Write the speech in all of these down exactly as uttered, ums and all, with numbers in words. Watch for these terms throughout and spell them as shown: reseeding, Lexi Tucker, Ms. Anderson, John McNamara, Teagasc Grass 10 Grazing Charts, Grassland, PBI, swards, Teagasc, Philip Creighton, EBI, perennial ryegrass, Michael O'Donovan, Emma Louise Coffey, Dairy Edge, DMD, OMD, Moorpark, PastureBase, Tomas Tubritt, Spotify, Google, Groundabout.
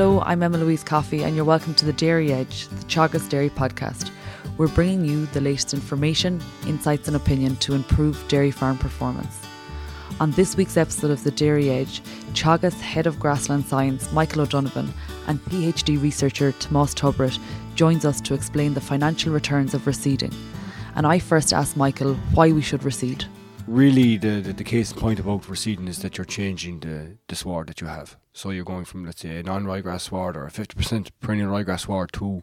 Hello, I'm Emma Louise Coffey and you're welcome to the Dairy Edge, the Teagasc Dairy Podcast. We're bringing you the latest information, insights and opinion to improve dairy farm performance. On this week's episode of the Dairy Edge, Teagasc Head of Grassland Science Michael O'Donovan and PhD researcher Tomas Tubritt joins us to explain the financial returns of reseeding. And I first asked Michael why we should reseed. Really, the, the, the case point about reseeding is that you're changing the, the sward that you have. So you're going from, let's say, a non-ryegrass sward or a fifty percent perennial ryegrass sward to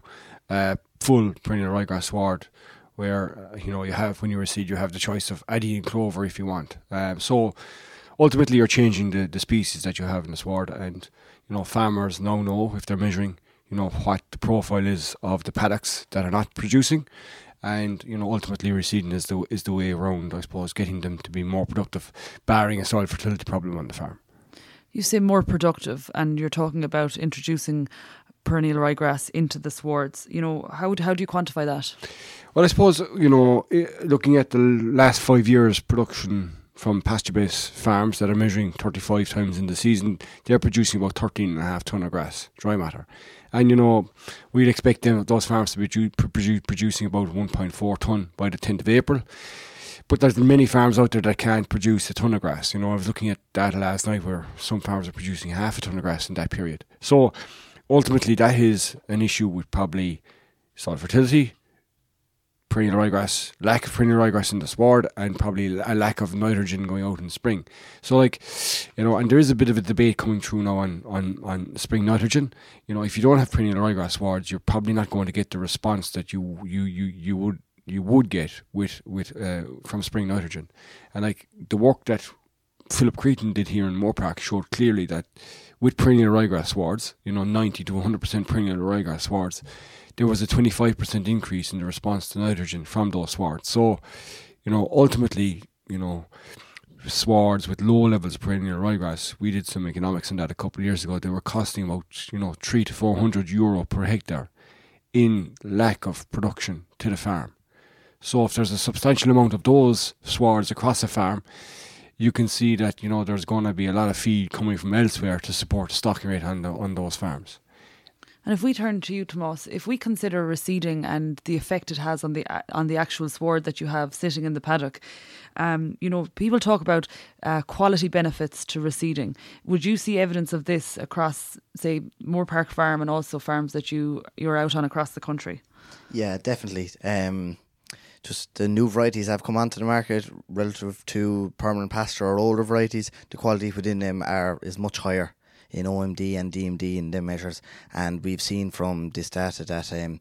a full perennial ryegrass sward where, you know, you have, when you reseed, you have the choice of adding and clover if you want. Um, so ultimately, you're changing the, the species that you have in the sward. And, you know, farmers now know, if they're measuring, you know, what the profile is of the paddocks that are not producing. And, you know, ultimately reseeding is the is the way around, I suppose, getting them to be more productive, barring a soil fertility problem on the farm. You say more productive, and you're talking about introducing perennial ryegrass into the swards. You know, how how do you quantify that? Well, I suppose, you know, looking at the last five years' production from pasture-based farms that are measuring thirty-five times in the season, they're producing about thirteen and a half tonne of grass, dry matter. And, you know, we'd expect them, those farms to be do, produ- producing about one point four tonne by the tenth of April. But there's many farms out there that can't produce a tonne of grass. You know, I was looking at data last night where some farms are producing half a tonne of grass in that period. So, ultimately, that is an issue with probably soil fertility, perennial ryegrass, lack of perennial ryegrass in the sward, and probably a lack of nitrogen going out in spring. So, like, you know, and there is a bit of a debate coming through now on, on, on spring nitrogen. You know, if you don't have perennial ryegrass swards, you're probably not going to get the response that you you you, you would you would get with with uh, from spring nitrogen. And like the work that Philip Creighton did here in Moorpark showed clearly that with perennial ryegrass swards, you know, ninety to one hundred percent perennial ryegrass swards, there was a twenty-five percent increase in the response to nitrogen from those swards. So, you know, ultimately, you know, swards with low levels of perennial ryegrass, we did some economics on that a couple of years ago, they were costing about, you know, three to four hundred euro per hectare in lack of production to the farm. So if there's a substantial amount of those swards across a farm, you can see that, you know, there's going to be a lot of feed coming from elsewhere to support the stocking rate on, the, on those farms. And if we turn to you, Tomas, if we consider reseeding and the effect it has on the on the actual sward that you have sitting in the paddock, um, you know, people talk about uh, quality benefits to reseeding. Would you see evidence of this across, say, Moorpark Farm and also farms that you, you're out on across the country? Yeah, definitely. Um, just the new varieties have come onto the market relative to permanent pasture or older varieties, the quality within them are is much higher in O M D and D M D in them measures, and we've seen from this data that um,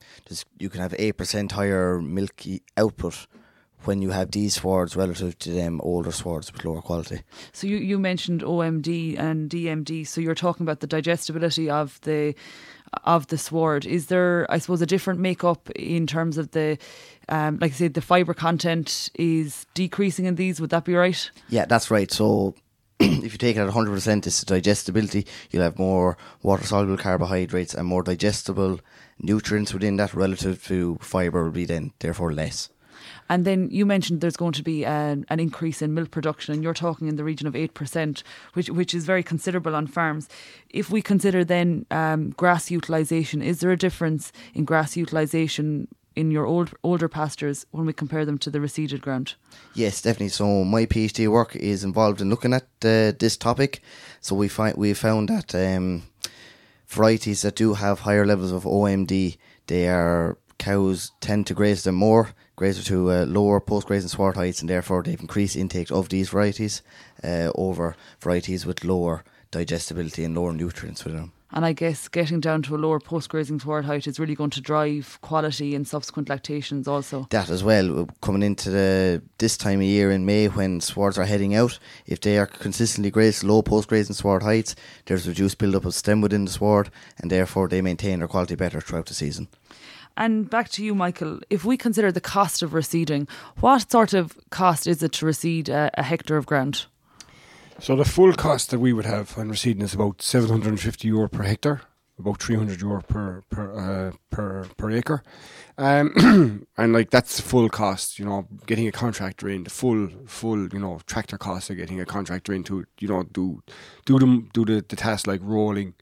you can have eight percent higher milk output when you have these swards relative to them older swards with lower quality. So you, you mentioned O M D and D M D, so you're talking about the digestibility of the of the sward. Is there, I suppose, a different makeup in terms of the, um, like I said, the fibre content is decreasing in these, would that be right? Yeah, that's right. So if you take it at one hundred percent, it's the digestibility. You'll have more water-soluble carbohydrates and more digestible nutrients within that relative to fibre will be then therefore less. And then you mentioned there's going to be an, an increase in milk production, and you're talking in the region of eight percent, which which is very considerable on farms. If we consider then um, grass utilisation, is there a difference in grass utilisation in your old older pastures when we compare them to the reseeded ground? Yes, definitely. So my PhD work is involved in looking at uh, this topic. So we find we found that um, varieties that do have higher levels of O M D, their cows tend to graze them more, graze to uh, lower post-grazing sward heights, and therefore they've increased intake of these varieties uh, over varieties with lower digestibility and lower nutrients within them. And I guess getting down to a lower post-grazing sward height is really going to drive quality in subsequent lactations also. That as well. Coming into the, this time of year in May when swards are heading out, if they are consistently grazed low post-grazing sward heights, there's reduced build-up of stem within the sward, and therefore they maintain their quality better throughout the season. And back to you, Michael. If we consider the cost of reseeding, what sort of cost is it to reseed a, a hectare of ground? So the full cost that we would have on reseeding is about seven hundred fifty euro per hectare, about three hundred euro per per uh, per, per acre, um, and like that's the full cost. You know, getting a contractor in, the full full you know tractor cost of getting a contractor in to you know do do the do the, the task like rolling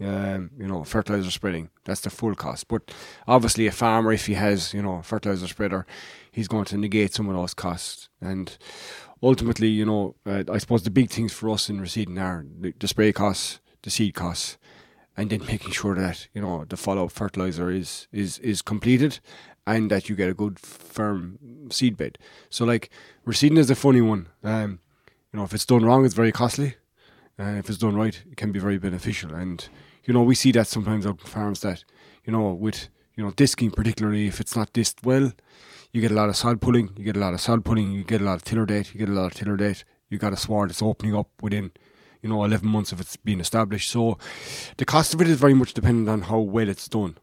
um, you know, fertilizer spreading. That's the full cost. But obviously a farmer, if he has, you know, a fertilizer spreader, he's going to negate some of those costs. And ultimately, you know, uh, I suppose the big things for us in reseeding are the, the spray costs, the seed costs, and then making sure that, you know, the follow-up fertilizer is, is, is completed and that you get a good firm seed bed. So like, reseeding is a funny one. Um, you know, if it's done wrong, it's very costly. And uh, if it's done right, it can be very beneficial. And, you know, we see that sometimes on farms that, you know, with, you know, disking particularly, if it's not disked well, you get a lot of sod pulling, you get a lot of sod pulling, you get a lot of tiller date, you get a lot of tiller date, you got a sward that's opening up within, you know, eleven months of it's been established. So the cost of it is very much dependent on how well it's done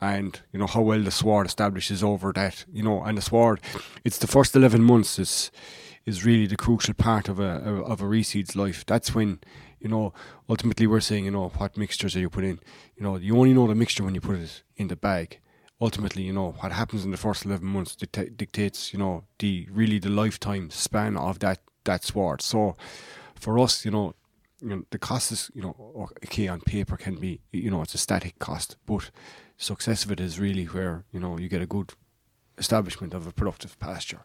and, you know, how well the sward establishes over that, you know, and the sward, it's the first eleven months is is really the crucial part of a of a reseed's life. That's when, you know, ultimately we're saying, you know, what mixtures are you putting in? You know, you only know the mixture when you put it in the bag. Ultimately, you know, what happens in the first eleven months dicta- dictates, you know, the really the lifetime span of that, that sward. So for us, you know, You know, the cost is, you know, okay, on paper can be, you know, it's a static cost, but success of it is really where, you know, you get a good establishment of a productive pasture.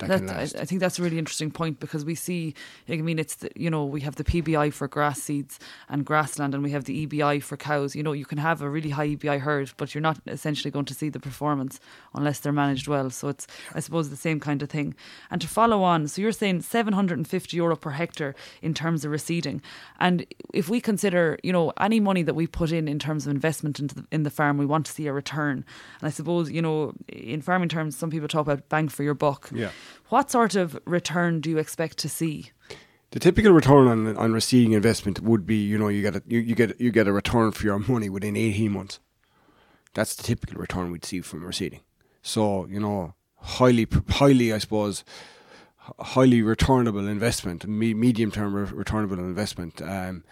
That that, can last. I, I think that's a really interesting point, because we see, I mean, it's, the, you know, we have the P B I for grass seeds and grassland, and we have the E B I for cows. You know, you can have a really high E B I herd, but you're not essentially going to see the performance unless they're managed well. So it's, I suppose, the same kind of thing. And to follow on, so you're saying seven hundred fifty euro per hectare in terms of reseeding. And if we consider, you know, any money that we put in in terms of investment into the, in the farm, we want to see a return. And I suppose, you know, in farming terms, some people talk about bang for your buck. Yeah. What sort of return do you expect to see? The typical return on on reseeding investment would be, you know, you get a you, you get you get a return for your money within eighteen months. That's the typical return we'd see from reseeding. So, you know, highly highly I suppose highly returnable investment, me, medium term re- returnable investment. Um,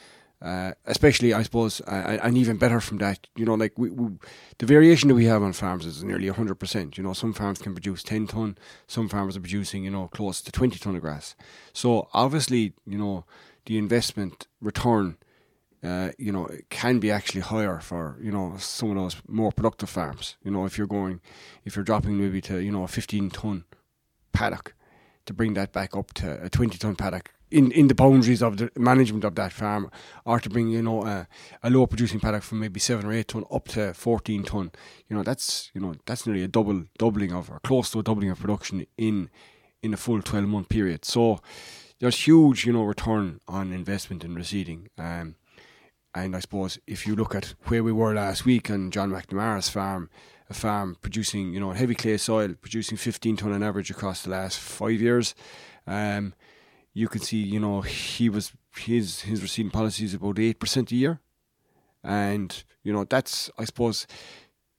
uh, especially I suppose, uh, and even better from that, you know, like we, we the variation that we have on farms is nearly one hundred percent. You know, some farms can produce ten ton, some farmers are producing, you know, close to twenty ton of grass. So obviously, you know, the investment return, uh, you know, can be actually higher for, you know, some of those more productive farms. You know, if you're going, if you're dropping maybe to, you know, a fifteen ton paddock, to bring that back up to a twenty ton paddock, In, in the boundaries of the management of that farm, or to bring, you know, uh, a low producing paddock from maybe seven or eight ton up to fourteen ton, you know, that's you know that's nearly a double doubling of, or close to a doubling of production in in a full twelve month period. So there's huge, you know, return on investment in reseeding. Um, and I suppose if you look at where we were last week on John McNamara's farm, a farm producing, you know, heavy clay soil, producing fifteen ton on average across the last five years. Um, You can see, you know, he was his his reseeding policy is about eight percent a year, and you know that's I suppose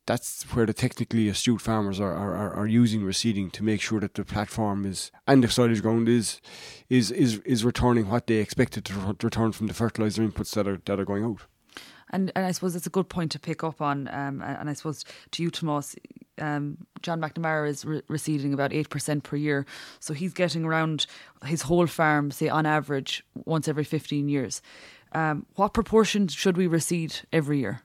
that's where the technically astute farmers are are, are using reseeding to make sure that the platform is and the silage ground is is is is returning what they expected to return from the fertilizer inputs that are that are going out. And and I suppose it's a good point to pick up on, um, and I suppose to you, Tomas. Um, John McNamara is re- reseeding about eight percent per year, so he's getting around his whole farm, say on average, once every fifteen years. Um, what proportion should we reseed every year?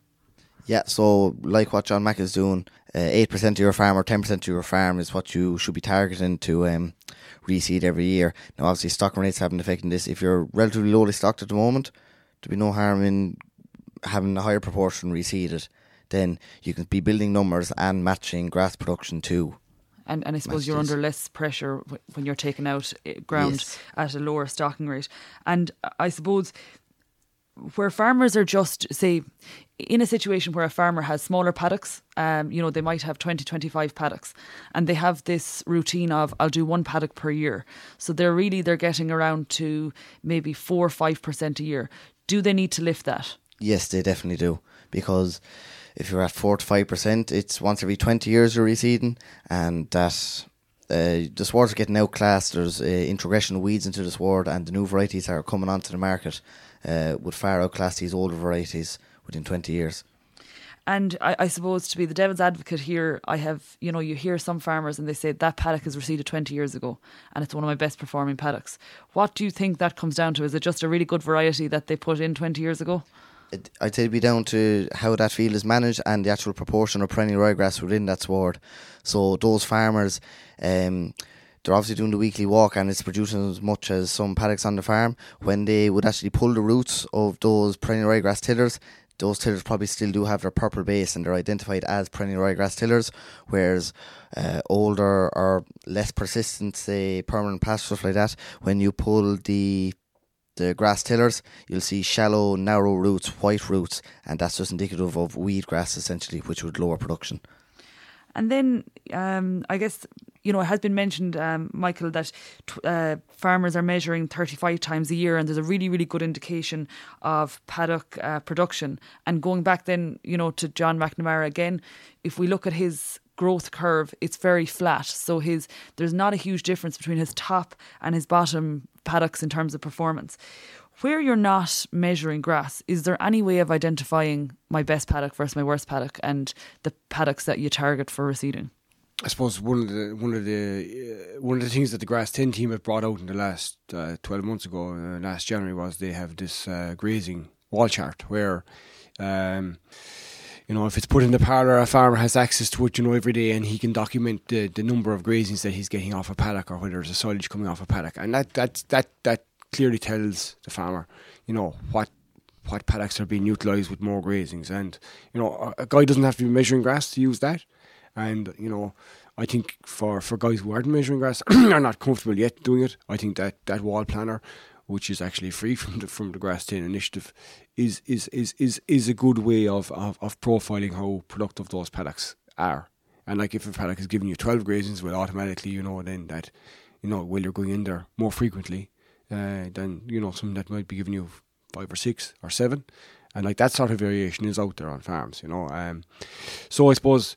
Yeah, so like what John Mac is doing, uh, eight percent of your farm or ten percent of your farm is what you should be targeting to um, reseed every year. Now obviously stocking rates have an effect on this. If you're relatively lowly stocked at the moment, there'd be no harm in having a higher proportion reseeded. Then you can be building numbers and matching grass production too. And and I suppose Matches. You're under less pressure when you're taking out ground yes. at a lower stocking rate. And I suppose where farmers are just, say, in a situation where a farmer has smaller paddocks, um, you know, they might have twenty, twenty-five paddocks, and they have this routine of, I'll do one paddock per year. So they're really, they're getting around to maybe four or five percent a year. Do they need to lift that? Yes, they definitely do, because if you're at four to five percent, it's once every twenty years you're reseeding, and that uh, the swards are getting outclassed. There's uh, introgression weeds into the sward, and the new varieties that are coming onto the market uh, would far outclass these older varieties within twenty years. And I, I suppose to be the devil's advocate here, I have, you know, you hear some farmers and they say that paddock is reseeded twenty years ago and it's one of my best performing paddocks. What do you think that comes down to? Is it just a really good variety that they put in twenty years ago? I'd say it'd be down to how that field is managed and the actual proportion of perennial ryegrass within that sward. So those farmers, um, they're obviously doing the weekly walk and it's producing as much as some paddocks on the farm. When they would actually pull the roots of those perennial ryegrass tillers, those tillers probably still do have their purple base and they're identified as perennial ryegrass tillers, whereas uh, older or less persistent, say, permanent pastures, stuff like that, when you pull the the grass tillers, you'll see shallow, narrow roots, white roots, and that's just indicative of weed grass, essentially, which would lower production. And then, um, I guess, you know, it has been mentioned, um, Michael, that t- uh, farmers are measuring thirty-five times a year, and there's a really, really good indication of paddock uh, production. And going back then, you know, to John McNamara again, if we look at his growth curve, it's very flat. So his there's not a huge difference between his top and his bottom paddocks in terms of performance. Where you're not measuring grass, is there any way of identifying my best paddock versus my worst paddock and the paddocks that you target for reseeding? I suppose one of the one of the uh, one of the things that the Grass ten team have brought out in the last uh, twelve months ago, uh, last January, was they have this uh, grazing wall chart where, um, you know, if it's put in the parlour, a farmer has access to it, you know, every day, and he can document the, the number of grazings that he's getting off a paddock or whether there's a silage coming off a paddock, and that that that that. clearly tells the farmer, you know, what what paddocks are being utilised with more grazings. And, you know, a, a guy doesn't have to be measuring grass to use that. And, you know, I think for, for guys who aren't measuring grass, are not comfortable yet doing it, I think that, that wall planner, which is actually free from the from the Grass ten initiative, is is is is, is a good way of, of, of profiling how productive those paddocks are. And like if a paddock is giving you twelve grazings, well, automatically, you know, then that, you know, well, you're going in there more frequently Uh, then, you know, something that might be giving you five or six or seven. And like that sort of variation is out there on farms, you know. Um, so I suppose,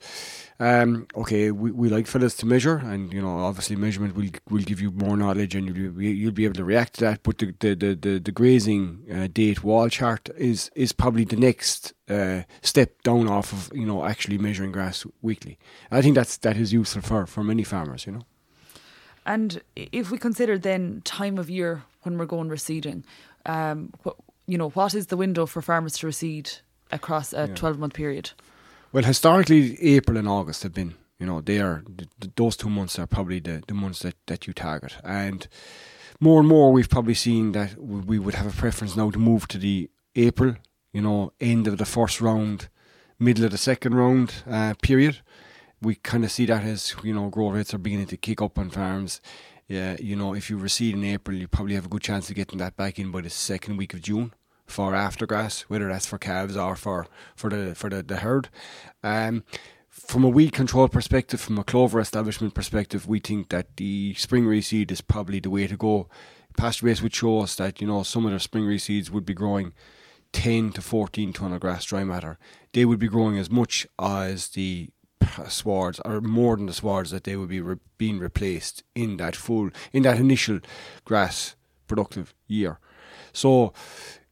um, okay, we, we like fellas to measure, and, you know, obviously measurement will will give you more knowledge and you'll be, you'll be able to react to that. But the the, the, the, the grazing uh, date wall chart is, is probably the next uh, step down off of, you know, actually measuring grass weekly. And I think that's that is useful for, for many farmers, you know. And if we consider then time of year when we're going reseeding, um, wh- you know, what is the window for farmers to reseed across a twelve-month yeah. period? Well, historically, April and August have been, you know, they are th- th- those two months are probably the, the months that, that you target. And more and more, we've probably seen that we would have a preference now to move to the April, you know, end of the first round, middle of the second round uh, period. We kind of see that as, you know, growth rates are beginning to kick up on farms. Yeah, you know, if you reseed in April, you probably have a good chance of getting that back in by the second week of June for aftergrass, whether that's for calves or for, for the for the, the herd. Um, from a weed control perspective, from a clover establishment perspective, we think that the spring reseed is probably the way to go. PastureBase would show us that, you know, some of their spring reseeds would be growing ten to fourteen tonne of grass dry matter. They would be growing as much as the swards, or more than the swards that they would be re- being replaced in that full, in that initial grass productive year. So,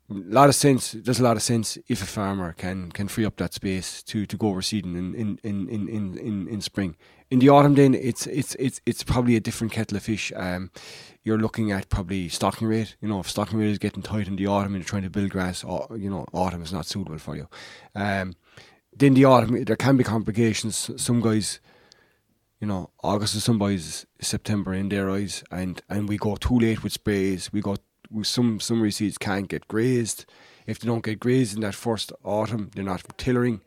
a lot of sense. There's a lot of sense if a farmer can can free up that space to to go reseeding in in in in in, in, in spring. In the autumn, then it's it's it's it's probably a different kettle of fish. Um, you're looking at probably stocking rate. You know, if stocking rate is getting tight in the autumn and you're trying to build grass, you know, autumn is not suitable for you. Um. Then the autumn, there can be complications. Some guys, you know, August is some guys, September in their eyes, and, and we go too late with sprays. We go, some some reseeds can't get grazed. If they don't get grazed in that first autumn, they're not tillering.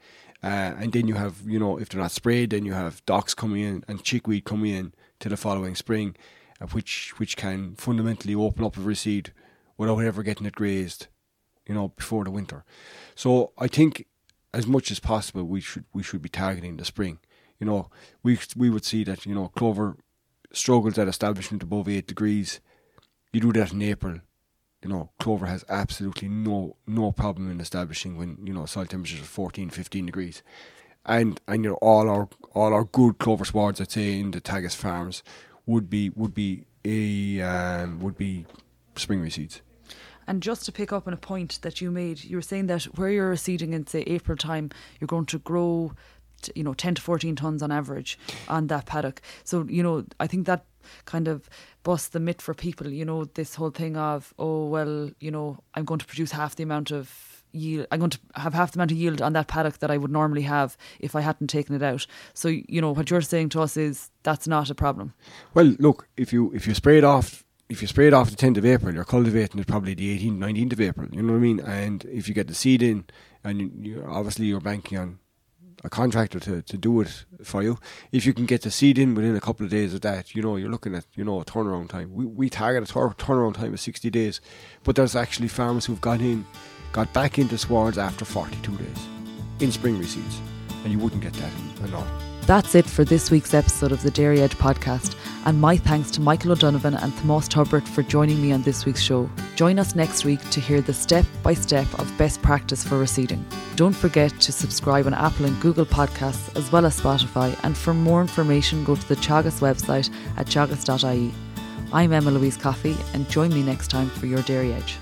Uh, and then you have, you know, if they're not sprayed, then you have docks coming in and chickweed coming in to the following spring, which which can fundamentally open up a reseed without ever getting it grazed, you know, before the winter. So I think, as much as possible, we should we should be targeting the spring. You know, we we would see that, you know, clover struggles at establishment above eight degrees. You do that in April, you know, clover has absolutely no no problem in establishing when, you know, soil temperatures are fourteen, fifteen degrees. And and you know, all our all our good clover swards, I'd say, in the Teagasc farms would be would be a um, would be spring reseeds. And just to pick up on a point that you made, you were saying that where you're reseeding in, say, April time, you're going to grow, t- you know, ten to fourteen tonnes on average on that paddock. So, you know, I think that kind of busts the myth for people, you know, this whole thing of, oh, well, you know, I'm going to produce half the amount of yield, I'm going to have half the amount of yield on that paddock that I would normally have if I hadn't taken it out. So, you know, what you're saying to us is that's not a problem. Well, look, if you if you spray it off, if you spray it off the tenth of April, you're cultivating it probably the eighteenth, nineteenth of April. You know what I mean? And if you get the seed in, and you, you, obviously you're banking on a contractor to, to do it for you. If you can get the seed in within a couple of days of that, you know, you're looking at, you know, a turnaround time. We we target a tor- turnaround time of sixty days, but there's actually farmers who've got in, got back into swards after forty-two days in spring reseeds, and you wouldn't get that at all. That's it for this week's episode of the Dairy Edge podcast, and my thanks to Michael O'Donovan and Tomas Tubritt for joining me on this week's show. Join us next week to hear the step-by-step of best practice for reseeding. Don't forget to subscribe on Apple and Google Podcasts as well as Spotify, and for more information go to the Teagasc website at teagasc dot I E. I'm Emma Louise Coffey, and join me next time for your Dairy Edge.